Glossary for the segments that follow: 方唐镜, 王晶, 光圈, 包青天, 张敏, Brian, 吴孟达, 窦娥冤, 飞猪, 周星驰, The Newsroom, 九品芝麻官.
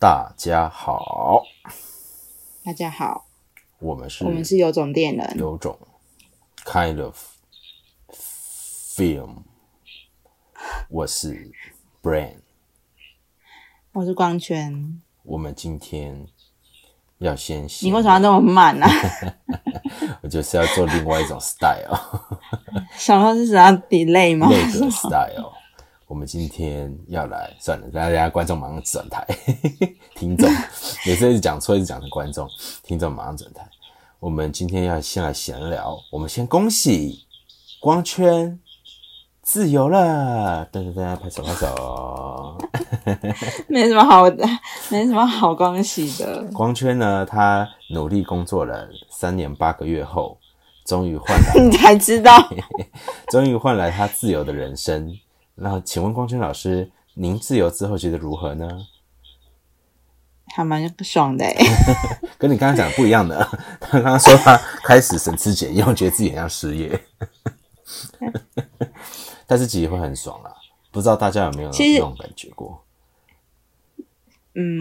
大家好，大家好，我们是有种电人，有种 kind of film， 我是 Brian， 我是光圈。我们今天要先你为什么要那么慢啊？我就是要做另外一种 style， 想说是想要 delay 吗？那个 style。我们今天要来算了，大家观众马上转台，听众每次一直讲错，一直讲成观众，听众马上转台。我们今天要先来闲聊，我们先恭喜光圈自由了，噔噔噔，拍手拍手。没什么好的，没什么好恭喜的。光圈呢，他努力工作了3年8个月后，终于换来你才知道，终于换来他自由的人生。那请问光圈老师，您自由之后觉得如何呢？还蛮爽的耶跟你刚刚讲的不一样的，他刚刚说他开始省吃俭用，觉得自己很像失业但是其实会很爽啦，不知道大家有没有那种感觉过。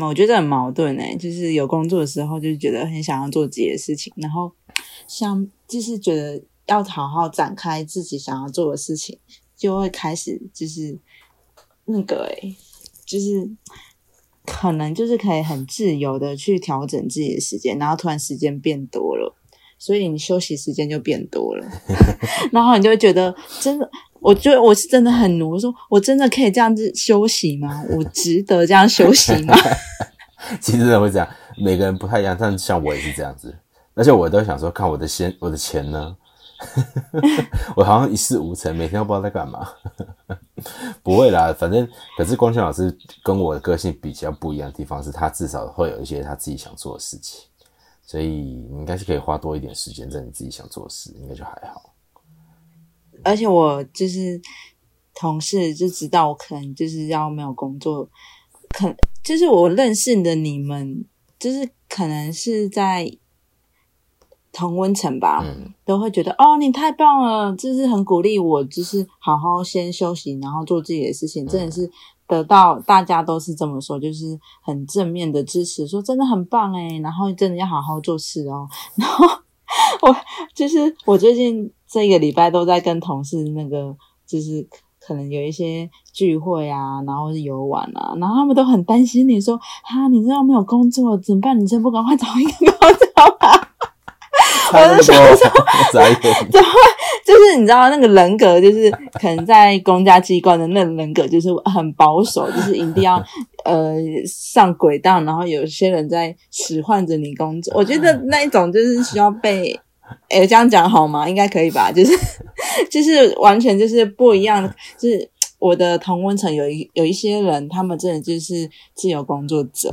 我觉得很矛盾耶，就是有工作的时候就觉得很想要做自己的事情，然后像就是觉得要好好展开自己想要做的事情，就会开始就是那个就是可能就是可以很自由的去调整自己的时间，然后突然时间变多了，所以你休息时间就变多了然后你就会觉得真的，我觉得我是真的很奴，我说我真的可以这样子休息吗？我值得这样休息吗其实真的会这样，每个人不太一样，但像我也是这样子，而且我都想说看我的钱呢我好像一事无成，每天都不知道在干嘛不会啦，反正可是光圈老师跟我的个性比较不一样的地方是，他至少会有一些他自己想做的事情，所以你应该是可以花多一点时间在你自己想做的事，应该就还好。而且我就是同事就知道我可能就是要没有工作，可能就是我认识的你们就是可能是在同温层吧，都会觉得哦，你太棒了，就是很鼓励我，就是好好先休息，然后做自己的事情，真的是得到大家都是这么说，就是很正面的支持，说真的很棒然后真的要好好做事哦。然后我最近这个礼拜都在跟同事那个就是可能有一些聚会啊，然后游玩啊，然后他们都很担心你说哈，你知道没有工作怎么办？你真不赶快找一个工作吧。我就想说就是你知道那个人格，就是可能在公家机关的那个人格就是很保守，就是一定要上轨道，然后有些人在使唤着你工作，我觉得那一种就是需要被这样讲好吗？应该可以吧，就是完全就是不一样，就是我的同温层有一些人他们真的就是自由工作者，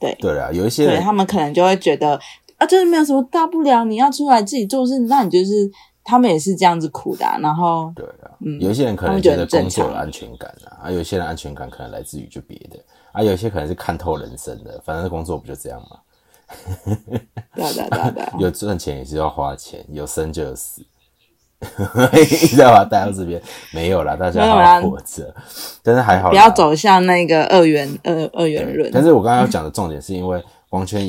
对啦，有一些人对他们可能就会觉得就是没有什么大不了，你要出来自己做事，那你就是他们也是这样子苦的然后对啊，有些人可能觉得工作有安全感啊，有些人安全感可能来自于就别的啊，有些可能是看透人生的，反正工作不就这样嘛对啊有赚钱也是要花钱，有生就有死一直把它带到这边没有啦，大家好好活着，但是还好啦，不要走向那个二元论。但是我刚刚要讲的重点是因为光圈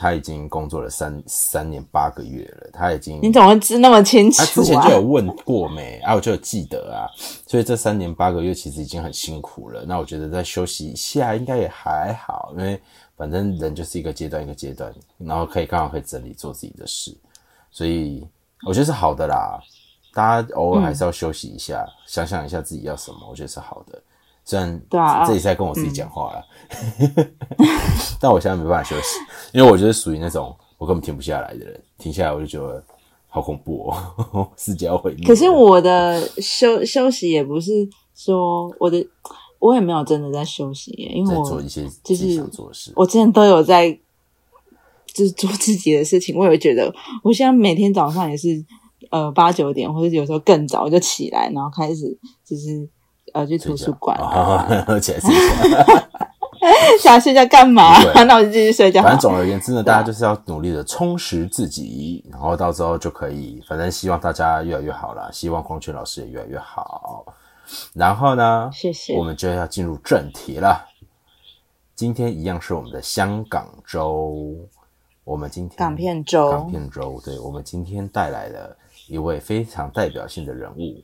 他已经工作了3年8个月了，他已经，你怎么知那么清楚啊？之前就有问过没啊，我就有记得啊，所以这3年8个月其实已经很辛苦了。那我觉得再休息一下应该也还好，因为反正人就是一个阶段一个阶段，然后刚好可以整理做自己的事，所以我觉得是好的啦。大家偶尔还是要休息一下，想想一下自己要什么，我觉得是好的。虽然这里在跟我自己讲话啦但我现在没办法休息，因为我就是属于那种我根本停不下来的人，停下来我就觉得好恐怖哦世界要毁灭。可是我的休息也不是说我也没有真的在休息因为我在做一些自己想做的事，我之前都有在就是做自己的事情，我也觉得我现在每天早上也是8、9点或者有时候更早我就起来，然后开始就是去图书馆起来睡觉想睡觉干嘛那我就继续睡觉。反正总而言之呢，大家就是要努力的充实自己，然后到时候就可以，反正希望大家越来越好啦，希望光圈老师也越来越好。然后呢，谢谢，我们就要进入正题啦。今天一样是我们的香港周，我们今天港片周，对，我们今天带来了一位非常代表性的人物。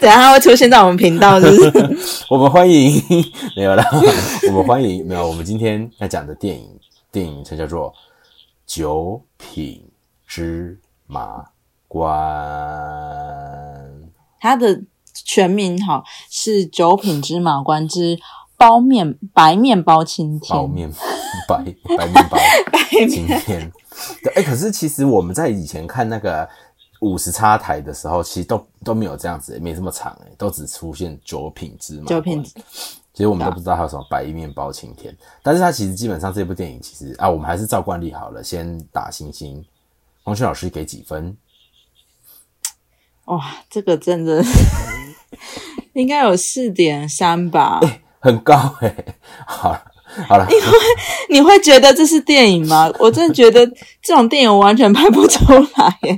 等一下他会出现在我们频道是不是？我们欢迎没有啦，我们欢迎没有。我们今天要讲的电影它叫做《九品芝麻官》，它的全名好是《九品芝麻官之包面白面包青天》，白面包青天。哎、欸，可是其实我们在以前看那个50X台的时候，其实都没有这样子、欸，没这么长、欸，都只出现九品芝麻官。其实我们都不知道还有什么白面包青天，但是它其实基本上这部电影其实啊，我们还是照惯例好了，先打星星。光宣老师给几分？哇、哦，这个真的应该有 4.3 吧、欸，很高哎、欸。好了，你会觉得这是电影吗？我真的觉得这种电影我完全拍不出来耶，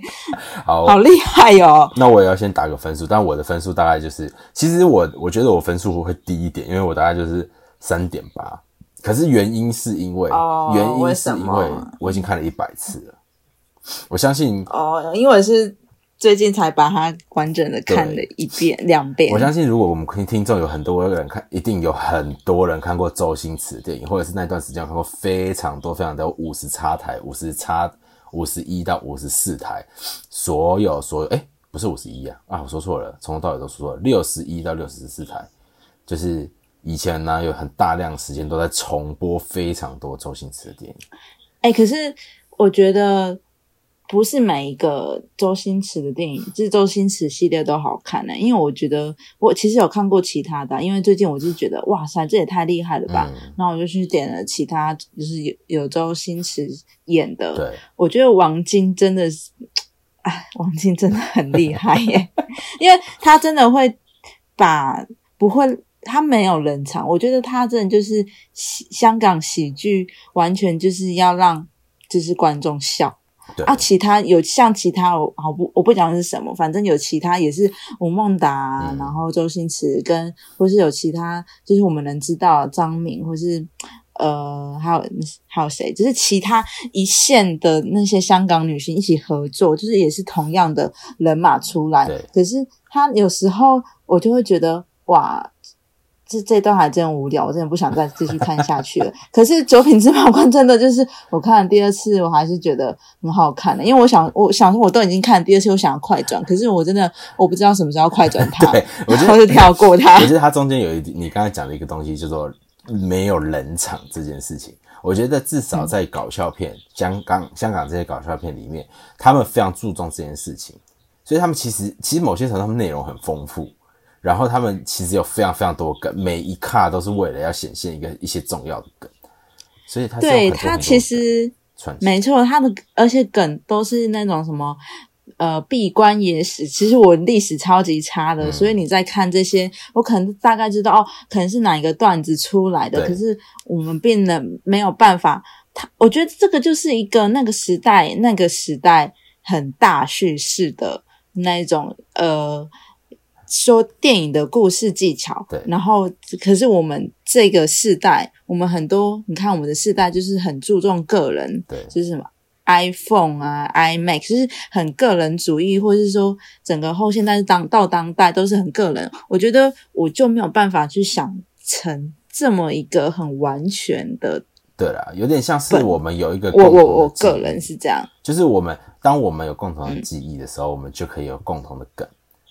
好厉害哦。那我也要先打个分数，但我的分数大概就是，其实我觉得我分数会低一点，因为我大概就是 3.8。可是原因是因为我已经看了100次了，我相信哦，因为是最近才把它完整的看了一遍两遍。我相信如果我们听众有很多人看，一定有很多人看过周星驰的电影，或者是那段时间看过非常多非常多 50X 台 50X 51到54台所有不是51啊我说错了，从头到尾都说错了，61到64台，就是以前呢有很大量时间都在重播非常多周星驰的电影。可是我觉得不是每一个周星驰的电影，就是周星驰系列都好看因为我觉得我其实有看过其他的，因为最近我就觉得哇塞这也太厉害了吧，然后我就去点了其他就是有周星驰演的。对，我觉得王晶真的很厉害耶因为他真的会他没有冷场，我觉得他真的就是香港喜剧完全就是要让就是观众笑啊，其他有像其他我不讲是什么，反正有其他也是吴孟达然后周星驰跟或是有其他就是我们能知道张敏或是还有谁，就是其他一线的那些香港女星一起合作，就是也是同样的人马出来。可是他有时候我就会觉得哇这段还真无聊，我真的不想再继续看下去了可是九品芝麻官真的就是我看了第二次我还是觉得很好看的，因为我想说我都已经看了第二次，我想要快转，可是我真的不知道什么时候要快转它对，我觉得是跳过它。我觉得它中间有你刚才讲的一个东西叫做没有冷场这件事情，我觉得至少在搞笑片、香港这些搞笑片里面他们非常注重这件事情，所以他们其实某些时候他们内容很丰富，然后他们其实有非常非常多梗，每一卡都是为了要显现一些重要的梗，所以他对他其实没错，他的而且梗都是那种什么闭关野史，其实我历史超级差的所以你在看这些我可能大概知道哦，可能是哪一个段子出来的，可是我们变得没有办法。我觉得这个就是一个那个时代很大叙事的那一种说电影的故事技巧，对。然后，可是我们这个世代，我们很多，你看我们的世代就是很注重个人，对，就是什么 iPhone 啊、iMac， 就是很个人主义，或是说整个后现代到当代都是很个人。我觉得我就没有办法去想成这么一个很完全的。对啦，有点像是我们有一个共同的记忆，我个人是这样，就是我们当我们有共同的记忆的时候，我们就可以有共同的梗。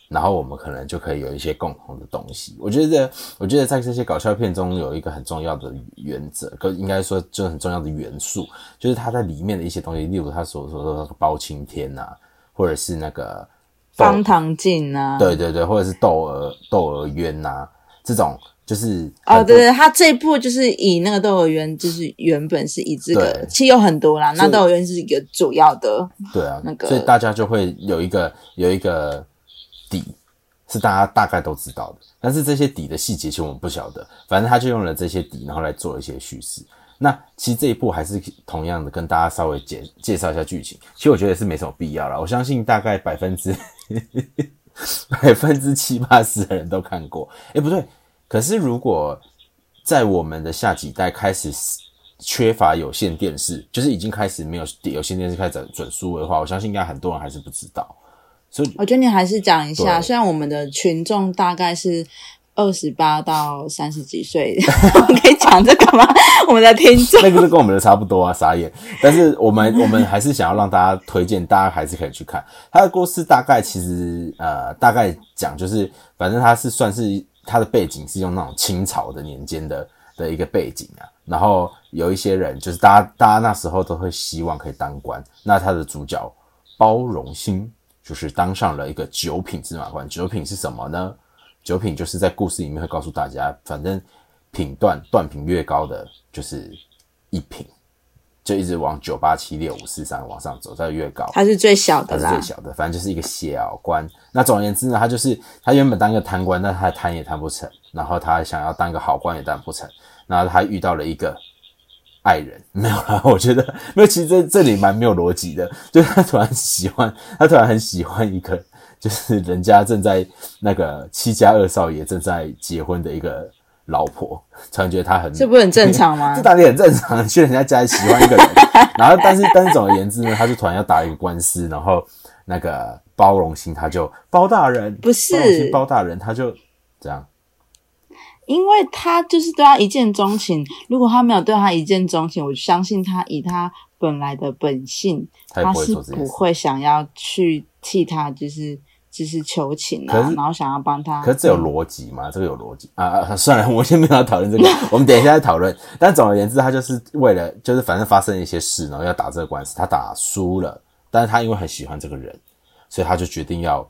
然后我们可能就可以有一些共同的东西。我觉得在这些搞笑片中有一个很重要的原则，应该说就是很重要的元素，就是它在里面的一些东西，例如他所说的那个包青天啊，或者是那个方唐镜啊，对对对，或者是窦娥冤啊，这种就是对对，他这一部就是以那个窦娥冤，就是原本是以这个，其实有很多啦，那窦娥冤是一个主要的，对啊，那个所以大家就会有一个。底是大家大概都知道的，但是这些底的细节其实我们不晓得，反正他就用了这些底然后来做一些叙事。那其实这一部还是同样的跟大家稍微介绍一下剧情，其实我觉得是没什么必要啦，我相信大概百分之七八十的人都看过。不对，可是如果在我们的下几代开始缺乏有线电视，就是已经开始没有有线电视开始转数位的话，我相信应该很多人还是不知道。所以我觉得你还是讲一下，虽然我们的群众大概是28到30几岁，我可以讲这个吗？我们的听众那个是跟我们的差不多啊，傻眼。但是我们还是想要让大家推荐，大家还是可以去看他的故事。大概其实大概讲就是，反正他是算是他的背景是用那种清朝的年间的一个背景啊。然后有一些人就是大家那时候都会希望可以当官，那他的主角包容心就是当上了一个九品芝麻官。九品是什么呢？九品就是在故事里面会告诉大家，反正品段品越高的就是一品，就一直往9876543往上走，再越高。它是最小的啦，它是最小的，反正就是一个小官。那总而言之呢，他就是他原本当个贪官，但他贪也贪不成，然后他想要当个好官也当不成，然后他遇到了一个爱人，没有啦，我觉得没有。其实这里蛮没有逻辑的，就是他突然很喜欢一个，就是人家正在那个7+2少爷正在结婚的一个老婆，突然觉得他很，这不是很正常吗？这当然很正常，去人家家里喜欢一个人，然后但是总而言之呢，他就突然要打一个官司，然后那个包容心他就包大人，不是包大人，他就这样。因为他就是对他一见钟情，如果他没有对他一见钟情，我相信他以他本来的本性，他是不会想要去替他就是求情啊，然后想要帮他。可是这有逻辑吗？这个有逻辑啊！算了，我先没有要讨论这个，我们等一下再讨论。但总而言之，他就是为了就是反正发生了一些事，然后要打这个官司，他打输了，但是他因为很喜欢这个人，所以他就决定要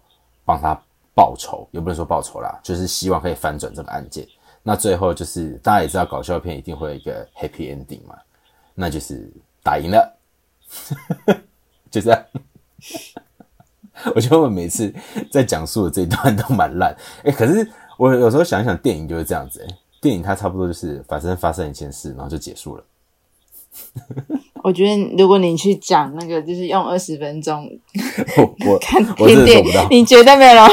帮他报仇，也不能说报仇啦，就是希望可以翻转这个案件。那最后就是大家也知道搞笑片一定会有一个 happy ending 嘛，那就是打赢了，就这样。我觉得我每次在讲述的这一段都蛮烂，可是我有时候想一想，电影就是这样子，电影它差不多就是反正发生一件事，然后就结束了。我觉得如果你去讲那个，就是用20分钟我真的做不到。你觉得没有？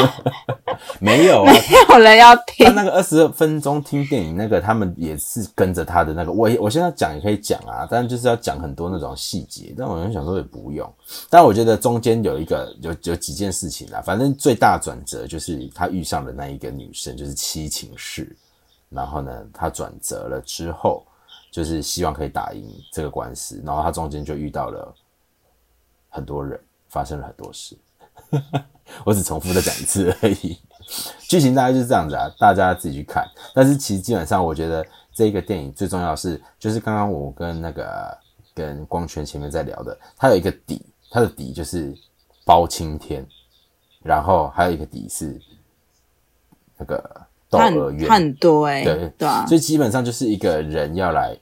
没有啊，没有人要听。他那个20分钟听电影那个，他们也是跟着他的那个。我现在讲也可以讲啊，但就是要讲很多那种细节。但我就想说也不用。但我觉得中间有几件事情啦，反正最大转折就是他遇上的那一个女生，就是七情室。然后呢，他转折了之后，就是希望可以打赢这个官司，然后他中间就遇到了很多人，发生了很多事。我只重复的讲一次而已。剧情大概就是这样子啊，大家自己去看。但是其实基本上我觉得这个电影最重要的是，就是刚刚我跟跟光圈前面在聊的，它有一个底，它的底就是包青天，然后还有一个底是那个很多对啊，所以基本上就是一个人要来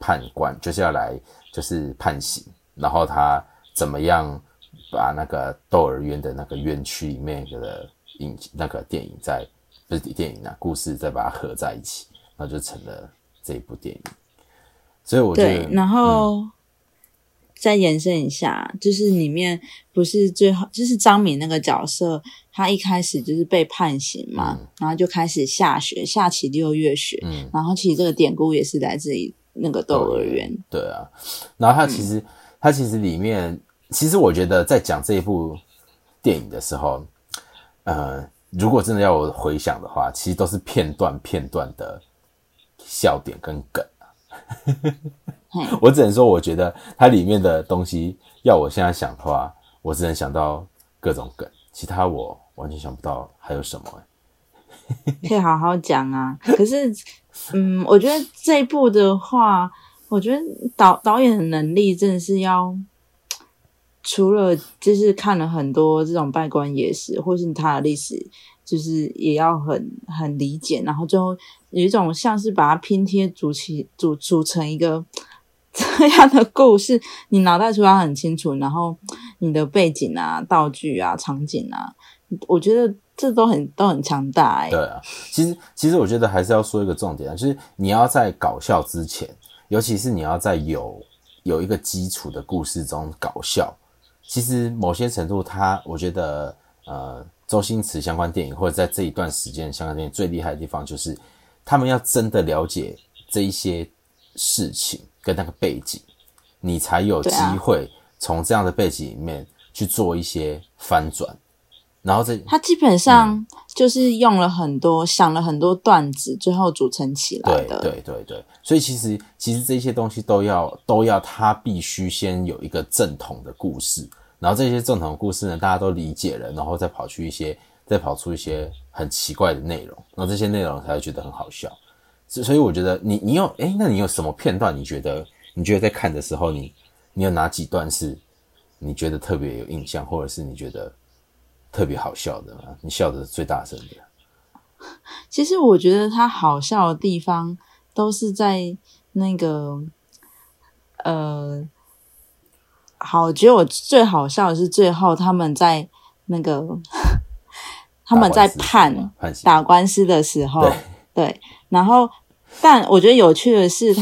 判官，就是要来就是判刑，然后他怎么样把那个窦娥冤的那个冤屈里面的那个电影不是电影啊，故事再把它合在一起，那就成了这一部电影。所以我觉得，对，然后再延伸一下，就是里面不是最后就是张敏那个角色，他一开始就是被判刑嘛，然后就开始下雪，下起6月雪，然后其实这个典故也是来自于那个窦娥冤。对啊，然后他其实里面，其实我觉得在讲这一部电影的时候，如果真的要我回想的话，其实都是片段的笑点跟梗啊。我只能说，我觉得它里面的东西，要我现在想的话，我只能想到各种梗，其他我完全想不到还有什么可以好好讲啊。可是，我觉得这一部的话，我觉得导演的能力真的是要，除了就是看了很多这种拜官野史，或是他的历史，就是也要很理解，然后最后有一种像是把它拼贴组成一个这样的故事，你脑袋除了很清楚，然后你的背景啊、道具啊、场景啊，我觉得这都很强大对啊。其实我觉得还是要说一个重点，就是你要在搞笑之前，尤其是你要在有一个基础的故事中搞笑，其实某些程度它我觉得周星驰相关电影或者在这一段时间相关电影最厉害的地方，就是他们要真的了解这一些事情跟那个背景，你才有机会从这样的背景里面去做一些翻转。然后他基本上就是用了很多、想了很多段子，最后组成起来的。对对对对，所以其实这些东西都要他必须先有一个正统的故事，然后这些正统的故事呢，大家都理解了，然后再跑出一些很奇怪的内容，然后这些内容才会觉得很好笑。所以我觉得你有那你有什么片段？你觉得在看的时候，你有哪几段是你觉得特别有印象，或者是你觉得特别好笑的吗？你笑的最大声的。其实我觉得他好笑的地方都是在那个我觉得我最好笑的是最后他们在那个他们在打官司的时候， 对，然后但我觉得有趣的是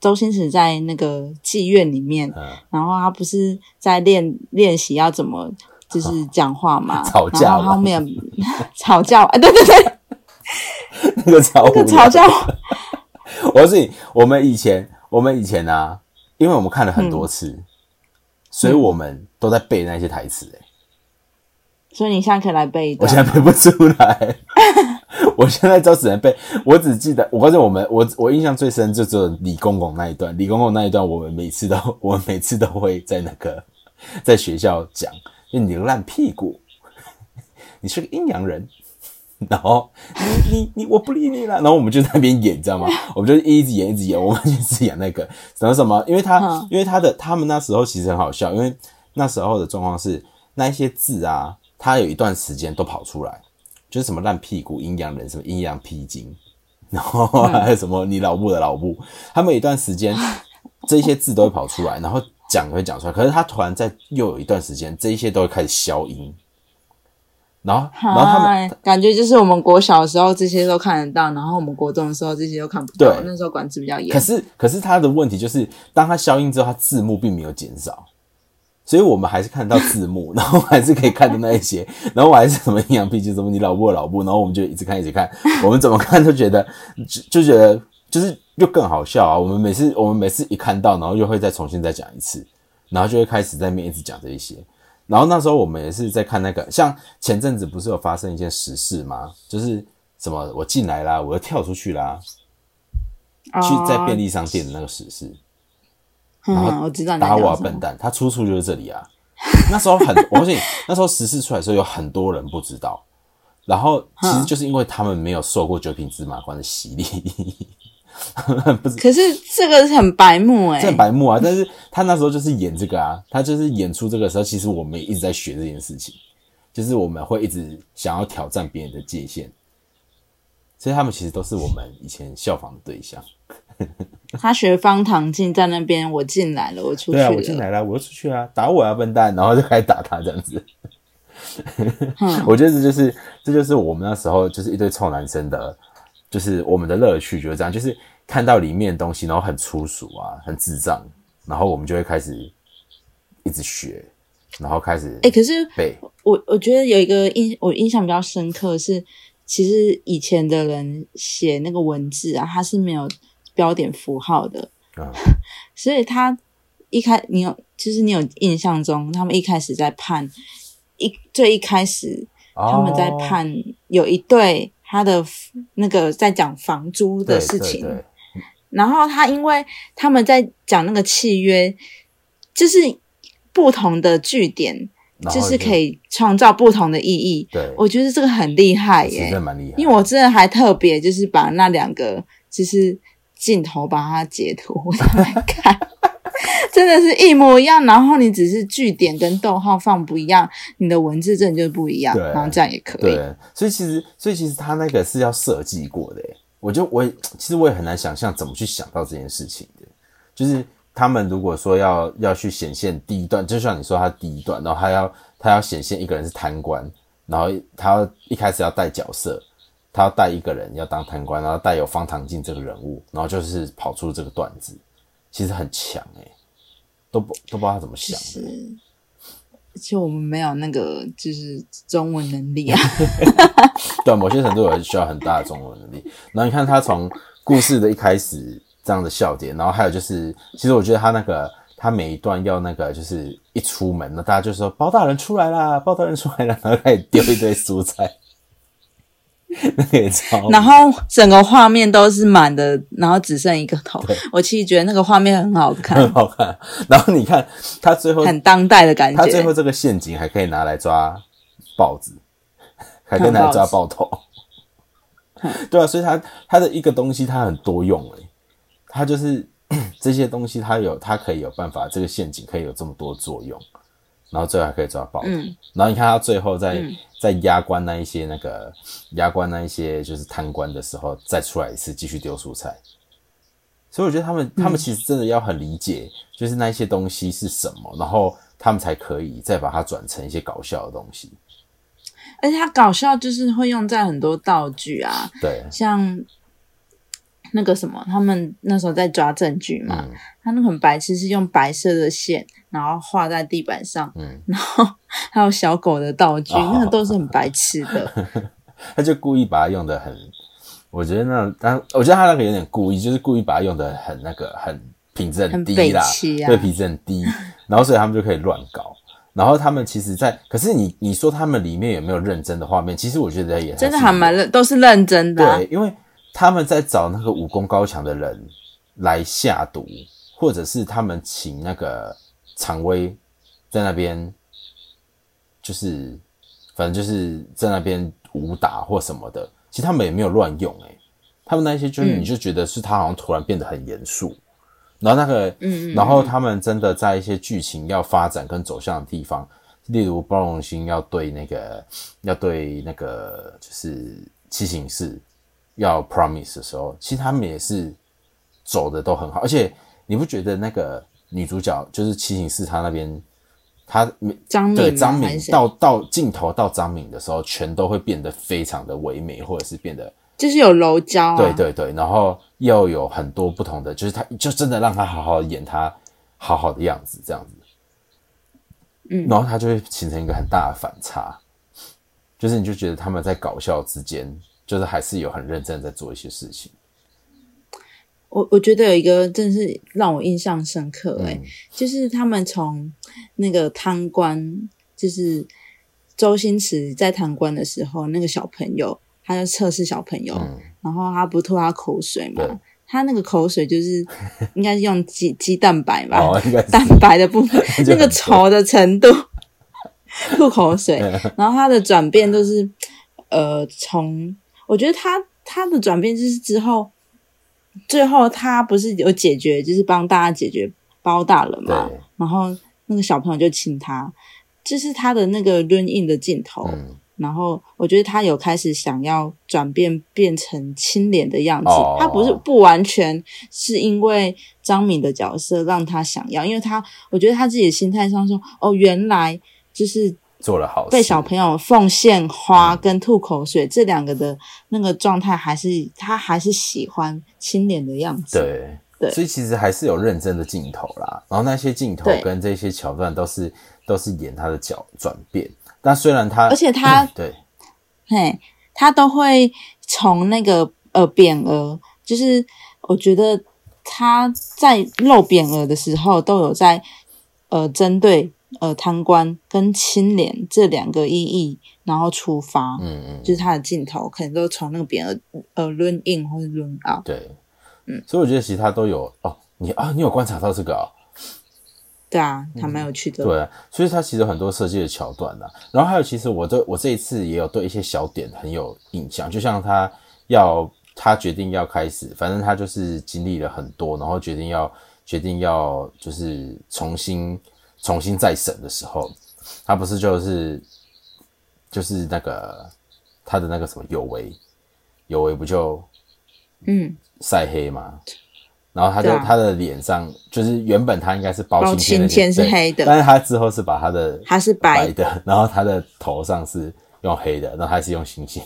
周星驰在那个妓院里面，然后他不是在练习要怎么就是讲话嘛，吵架，然后后面吵架，哎，对对对，那个吵架，我们以前啊，因为我们看了很多次，所以我们都在背那些台词，所以你现在可以来背一段，我现在背不出来，我现在都只能背，我只记得，我告诉我们，我印象最深就只有李公公那一段，我们每次都会在在学校讲。你个烂屁股，你是个阴阳人，然后你我不理你了，然后我们就在那边演，你知道吗？我们就一直演，我们就一直演那个什么，因为他们那时候其实很好笑，因为那时候的状况是那一些字啊，他有一段时间都跑出来，就是什么烂屁股、阴阳人、什么阴阳披巾，然后还有什么你老母的老母，他们有一段时间这些字都会跑出来，然后。讲出来，可是他突然又有一段时间，这一些都会开始消音，然后他们感觉就是我们国小的时候这些都看得到，然后我们国中的时候这些都看不到，那时候管制比较严。可是他的问题就是，当他消音之后，他字幕并没有减少，所以我们还是看得到字幕，然后还是可以看到那一些，然后我还是什么阴阳屁就什么你老婆老婆，然后我们就一直看，我们怎么看都觉得就觉得就是。就更好笑啊！我们每次一看到，然后又会再重新再讲一次，然后就会开始在那边一直讲这一些。然后那时候我们也是在看那个，像前阵子不是有发生一件时事吗？就是什么我进来啦，我又跳出去啦，去在便利商店的那个时事。然后我知道你打我笨蛋，他出处就是这里啊。那时候我相信那时候时事出来的时候，有很多人不知道，然后其实就是因为他们没有受过九品芝麻官的洗礼。可是这个很白目这很白目啊！但是他那时候就是演这个啊，他就是演出这个时候，其实我们也一直在学这件事情，就是我们会一直想要挑战别人的界限，所以他们其实都是我们以前效仿的对象。他学方唐镜在那边，我进来了，我出去了，对啊，我进来了，我又出去啊，打我啊，笨蛋，然后就开始打他这样子。我觉得这就是我们那时候就是一堆臭男生的。就是我们的乐趣就是这样，就是看到里面的东西，然后很粗俗啊，很智障，然后我们就会开始一直学，然后开始背。可是我觉得有一个我印象比较深刻是，其实以前的人写那个文字啊，它是没有标点符号的，所以他你有印象中，他们一开始在判最一开始他们在判有一对。他的那个在讲房租的事情，对对对，然后他因为他们在讲那个契约，就是不同的据点，就是可以创造不同的意义。对，我觉得这个很厉害耶，真的蛮厉害的。因为我真的还特别就是把那两个就是镜头把它截图来看，真的是一模一样。然后你只是句点跟逗号放不一样，你的文字真的就不一样。然后这样也可以。对，所以其实他那个是要设计过的。我也很难想象怎么去想到这件事情的。就是他们如果说要去显现第一段，就像你说他第一段，然后他要显现一个人是贪官，然后他一开始要带角色，他要带一个人要当贪官，然后带有方唐镜这个人物，然后就是跑出这个段子。其实很强都不知道他怎么想的。而且我们没有那个就是中文能力啊。对，某些程度也是需要很大的中文能力。然后你看他从故事的一开始这样的笑点，然后还有就是其实我觉得他那个他每一段要那个就是一出门，那大家就说包大人出来啦，包大人出来啦，然后开始丢一堆蔬菜。那个也超，然后整个画面都是满的，然后只剩一个头。我其实觉得那个画面很好看，很好看。然后你看他最后很当代的感觉，他最后这个陷阱还可以拿来抓豹子，还可以拿来抓豹头。对啊，所以他的一个东西他很多用诶，他就是这些东西他可以有办法，这个陷阱可以有这么多作用，然后最后还可以抓豹子。然后你看他最后在压关那一些就是贪官的时候，再出来一次继续丢蔬菜。所以我觉得他们其实真的要很理解就是那一些东西是什么，然后他们才可以再把它转成一些搞笑的东西。而且他搞笑就是会用在很多道具啊，对，像那个什么，他们那时候在抓证据嘛，他那个很白痴，是用白色的线，然后画在地板上，然后还有小狗的道具，那个都是很白痴的。他就故意把它用得很，我觉得他那个有点故意，就是故意把它用得很那个，很品质很低啦，很啊、对，品质很低，然后所以他们就可以乱搞。然后他们其实可是你说他们里面有没有认真的画面？其实我觉得也真的还蛮都是认真的、啊，对，因为。他们在找那个武功高强的人来下毒，或者是他们请那个常威在那边，就是反正就是在那边武打或什么的。其实他们也没有乱用他们那些就是你就觉得是他好像突然变得很严肃，然后那个然后他们真的在一些剧情要发展跟走向的地方，例如包容心要对那个就是七情室。要 promise 的时候，其实他们也是走的都很好，而且你不觉得那个女主角就是七情室她那边，她张敏到镜头到张敏的时候，全都会变得非常的唯美，或者是变得就是有柔焦、啊，对对对，然后又有很多不同的，就是她就真的让她好好演她好好的样子，这样子，然后她就会形成一个很大的反差，就是你就觉得他们在搞笑之间。就是还是有很认真在做一些事情。我觉得有一个真是让我印象深刻就是他们从那个贪官，就是周星驰在贪官的时候，那个小朋友他就测试小朋友，然后他不吐他口水嘛，他那个口水就是应该是用鸡蛋白吧，蛋白的部分那个稠的程度吐口水，然后他的转变都是从。我觉得他的转变就是之后，最后他不是有解决，就是帮大家解决包大人嘛，然后那个小朋友就亲他，就是他的那个润印的镜头，然后我觉得他有开始想要转变变成清廉的样子，他不完全是因为张敏的角色让他想要，因为我觉得他自己的心态上说，哦，原来就是。做了好事，被小朋友奉献花跟吐口水这两个的那个状态，他还是喜欢清廉的样子。对，所以其实还是有认真的镜头啦。然后那些镜头跟这些桥段都是演他的角转变。但虽然他，而且他他都会从那个匾额，就是我觉得他在露匾额的时候都有在针对。贪官跟清廉这两个意义，然后出发，就是他的镜头可能都从那个匾额run in 或是 run out， 对，所以我觉得其实他都有你有观察到这个对啊，还蛮有趣的，对、啊，所以他其实有很多设计的桥段啦，然后还有其实我这一次也有对一些小点很有印象，就像他决定要开始，反正他就是经历了很多，然后决定要就是重新再审的时候，他不是就是那个他的那个什么有为不就晒黑吗？然后他就、他的脸上就是原本他应该是包青天是黑的，但是他之后是把他是白的，然后他的头上是用黑的，然后他是用星星，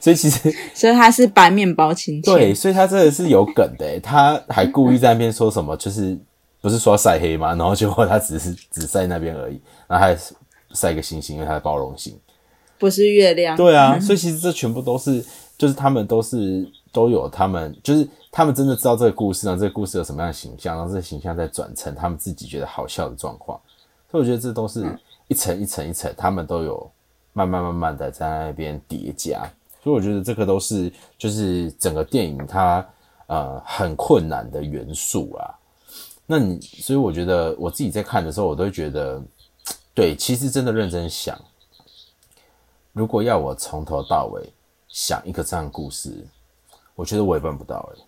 所以他是白面包青天，对，所以他真的是有梗的他还故意在那边说什么就是。不是说晒黑嘛，然后结果他只晒那边而已，然后还晒个星星，因为他的包容性不是月亮。对啊，所以其实这全部都是，就是他们都有他们，就是他们真的知道这个故事，然后这个故事有什么样的形象，然后这个形象再转成他们自己觉得好笑的状况。所以我觉得这都是一层一层一层，他们都有慢慢的在那边叠加。所以我觉得这个都是就是整个电影它很困难的元素啊。那你所以我觉得我自己在看的时候，我都会觉得，对，其实真的认真想，如果要我从头到尾想一个这样的故事，我觉得我也办不到欸。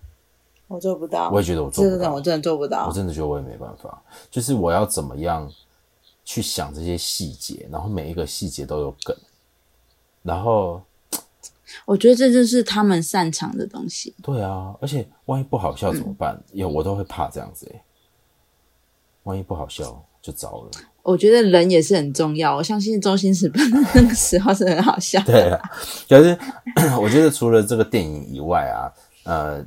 我做不到。我也觉得我做不到。真的，我真的做不到。我真的觉得我也没办法。就是我要怎么样去想这些细节，然后每一个细节都有梗，然后我觉得这就是他们擅长的东西。对啊，而且万一不好笑怎么办？我都会怕这样子欸。万一不好笑就糟了。我觉得人也是很重要，我相信周星驰那个时候是很好笑的。对啊，就是我觉得除了这个电影以外啊，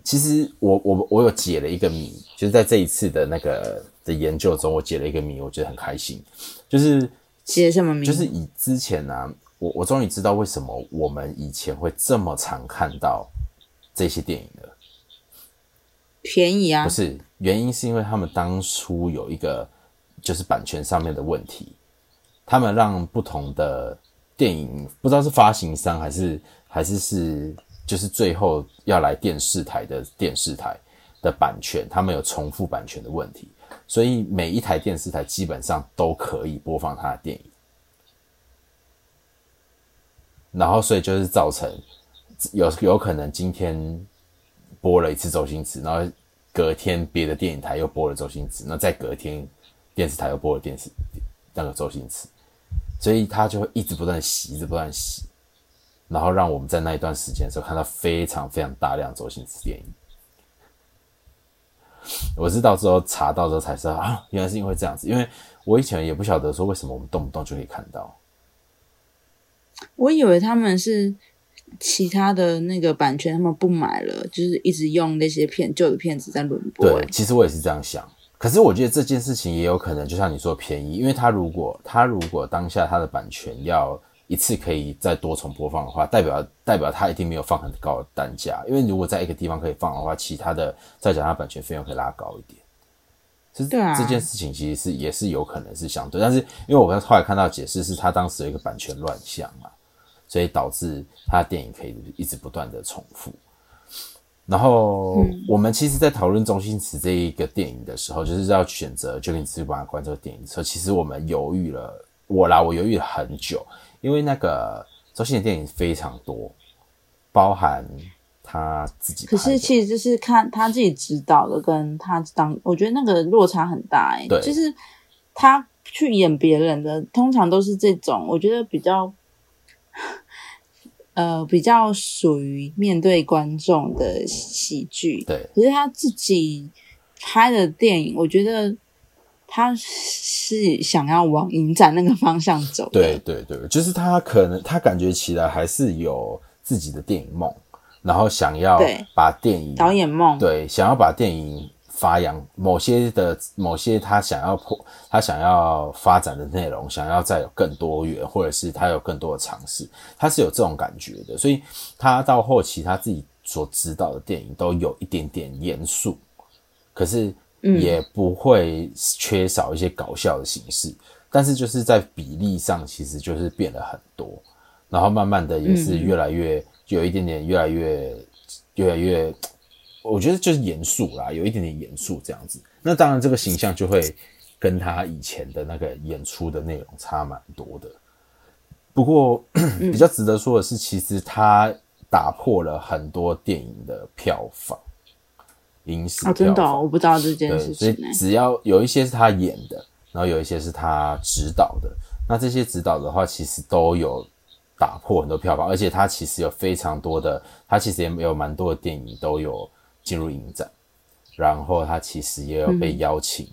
其实我有解了一个谜，就是在这一次的那个的研究中，我解了一个谜，我觉得很开心。就是解什么谜？就是以之前啊，我终于知道为什么我们以前会这么常看到这些电影了。便宜啊？不是，原因是因为他们当初有一个就是版权上面的问题，他们让不同的电影，不知道是发行商还是就是最后要来电视台的版权，他们有重复版权的问题，所以每一台电视台基本上都可以播放他的电影，然后所以就是造成有可能今天播了一次周星驰，然后隔天别的电影台又播了周星驰，那再隔天电视台又播了那个周星驰，所以他就会一直不断的洗，一直不断的洗，然后让我们在那一段时间的时候看到非常非常大量周星驰电影。我知道之后查到之后才知道啊，原来是因为这样子，因为我以前也不晓得说为什么我们动不动就可以看到。我以为他们是其他的那个版权他们不买了，就是一直用那些旧的片子在轮播欸。对，其实我也是这样想。可是我觉得这件事情也有可能就像你说便宜，因为他如果当下他的版权要一次可以再多重播放的话，代表他一定没有放很高的单价，因为如果在一个地方可以放的话，其他的再讲他版权费用可以拉高一点。对啊，这件事情其实也是有可能是相对，但是因为我后来看到解释是他当时有一个版权乱象嘛，所以导致他的电影可以一直不断的重复。然后我们其实在讨论周星驰这一个电影的时候，就是要选择究竟是不是关这个电影的时候，其实我们犹豫了，我犹豫了很久，因为那个周星驰电影非常多，包含他自己拍的。可是其实就是看他自己指导的跟他我觉得那个落差很大欸。对，就是他去演别人的通常都是这种，我觉得比较属于面对观众的喜剧。对，可是他自己拍的电影，我觉得他是想要往影展那个方向走的。对对对，就是他感觉起来还是有自己的电影梦，然后想要把电影导演梦，对，想要把电影发扬某些他想要发展的内容，想要再有更多元，或者是他有更多的尝试，他是有这种感觉的。所以他到后期他自己所指导的电影都有一点点严肃，可是也不会缺少一些搞笑的形式，但是就是在比例上其实就是变了很多，然后慢慢的也是越来越有一点点越来越我觉得就是严肃啦，有一点点严肃这样子。那当然这个形象就会跟他以前的那个演出的内容差蛮多的。不过比较值得说的是，其实他打破了很多电影的票房影史啊，真的我不知道这件事情欸。所以只要有一些是他演的，然后有一些是他指导的，那这些指导的话其实都有打破很多票房，而且他其实有非常多的，他其实也有蛮多的电影都有进入影展，然后他其实也有被邀请，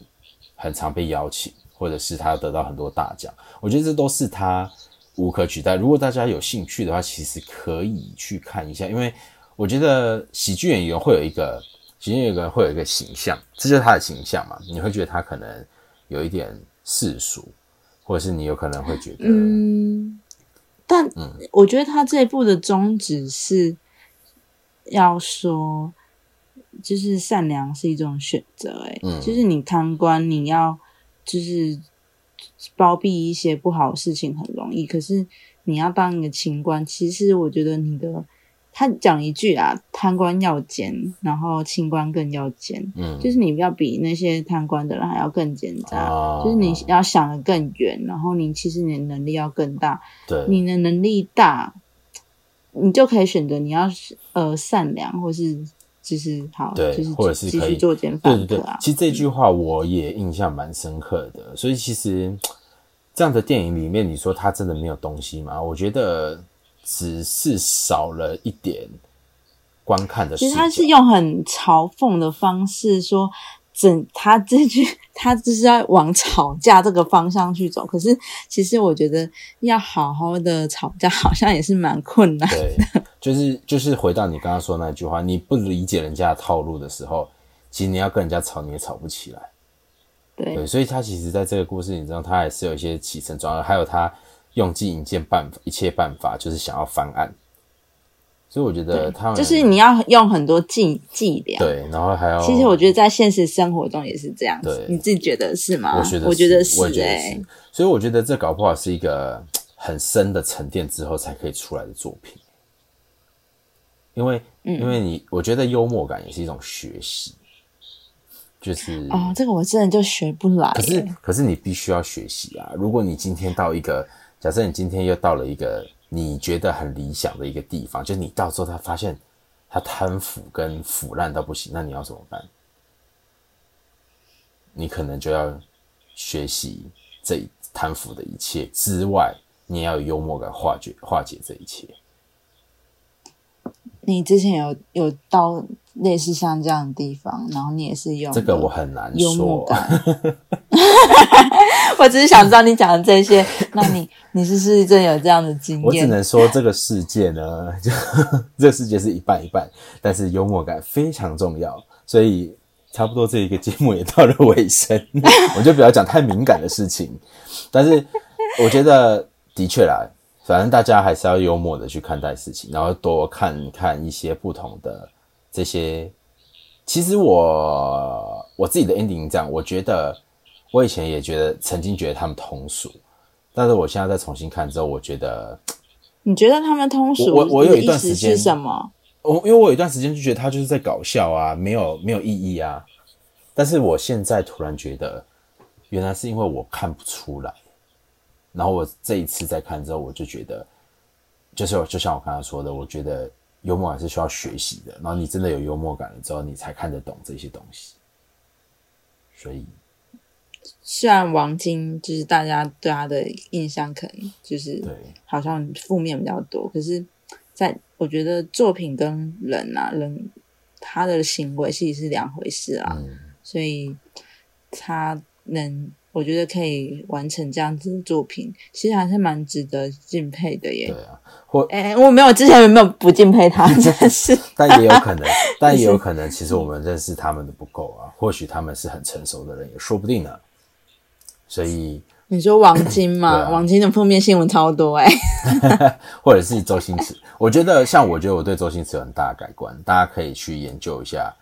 很常被邀请，或者是他得到很多大奖。我觉得这都是他无可取代。如果大家有兴趣的话，其实可以去看一下，因为我觉得喜剧演员会有一个其中有一个会有一个形象，这就是他的形象嘛，你会觉得他可能有一点世俗，或者是你有可能会觉得但我觉得他这一部的宗旨是要说就是善良是一种选择、就是你贪官你要就是包庇一些不好的事情很容易，可是你要当一个清官，其实我觉得你的他讲一句啊，贪官要奸，然后清官更要奸，就是你要比那些贪官的人还要更奸诈、就是你要想得更远，然后你其实你的能力要更大，对，你的能力大，你就可以选择你要善良，或是就是好，对，就是或者是继续作奸犯科啊。其实这句话我也印象蛮深刻的，所以其实这样的电影里面，你说他真的没有东西吗？我觉得。只是少了一点观看的视角，其实他是用很嘲讽的方式说他这句他就是要往吵架这个方向去走，可是其实我觉得要好好的吵架好像也是蛮困难的，对，就是回到你刚刚说的那句话，你不理解人家的套路的时候，其实你要跟人家吵你也吵不起来， 对，所以他其实在这个故事你知道他还是有一些起承转合，还有他用尽一切办法，就是想要翻案，所以我觉得他们就是你要用很多伎俩，对，然后还要其实我觉得在现实生活中也是这样子，你自己觉得是吗？我觉得是、欸，我觉得是，所以我觉得这搞不好是一个很深的沉淀之后才可以出来的作品，因为我觉得幽默感也是一种学习，就是这个我真的就学不来、欸，可是你必须要学习啊！如果你今天到一个假设你今天又到了一个你觉得很理想的一个地方，就你到时候他发现他贪腐跟腐烂到不行，那你要怎么办？你可能就要学习这贪腐的一切之外，你也要有幽默感化解这一切。你之前有到类似像这样的地方，然后你也是用这个我很难说，我只是想知道你讲的这些，那你是不是真有这样的经验？我只能说这个世界呢，这个世界是一半一半，但是幽默感非常重要，所以差不多这一个节目也到了尾声，我就不要讲太敏感的事情，但是我觉得的确啦，反正大家还是要幽默的去看待事情，然后多看看一些不同的这些。其实我自己的 ending 这样，我觉得我以前也曾经觉得他们通俗，但是我现在再重新看之后，我觉得你觉得他们通俗，我有一段时间是什么？因为我有一段时间就觉得他就是在搞笑啊，没有意义啊。但是我现在突然觉得，原来是因为我看不出来。然后我这一次再看之后，我就觉得，就像我刚才说的，我觉得幽默感是需要学习的。然后你真的有幽默感了之后，你才看得懂这些东西。所以。虽然王晶就是大家对他的印象可能就是好像负面比较多，可是我觉得作品跟人啊，人他的行为其实是两回事啊，所以我觉得可以完成这样子的作品，其实还是蛮值得敬佩的耶。对啊，我没有之前有没有不敬佩他，真是。但也有可能，其实我们认识他们的不够啊，或许他们是很成熟的人，也说不定呢、啊。所以你说王晶嘛，王晶的负面新闻超多或者是周星驰，我觉得我对周星驰有很大的改观，大家可以去研究一下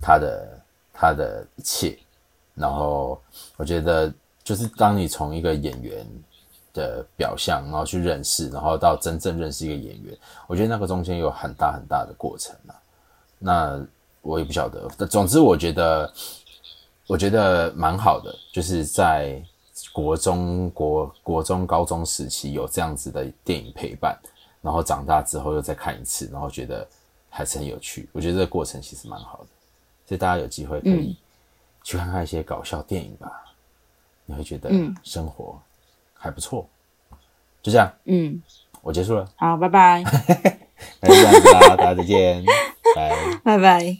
他的一切。然后我觉得就是当你从一个演员的表象然后去认识，然后到真正认识一个演员，我觉得那个中间有很大很大的过程啊。那我也不晓得，总之我觉得蛮好的，就是在国中高中时期有这样子的电影陪伴，然后长大之后又再看一次，然后觉得还是很有趣，我觉得这个过程其实蛮好的，所以大家有机会可以去看看一些搞笑电影吧，你会觉得生活还不错。就这样，我结束了。好，拜拜。那就这样子啦，大家再见，拜拜。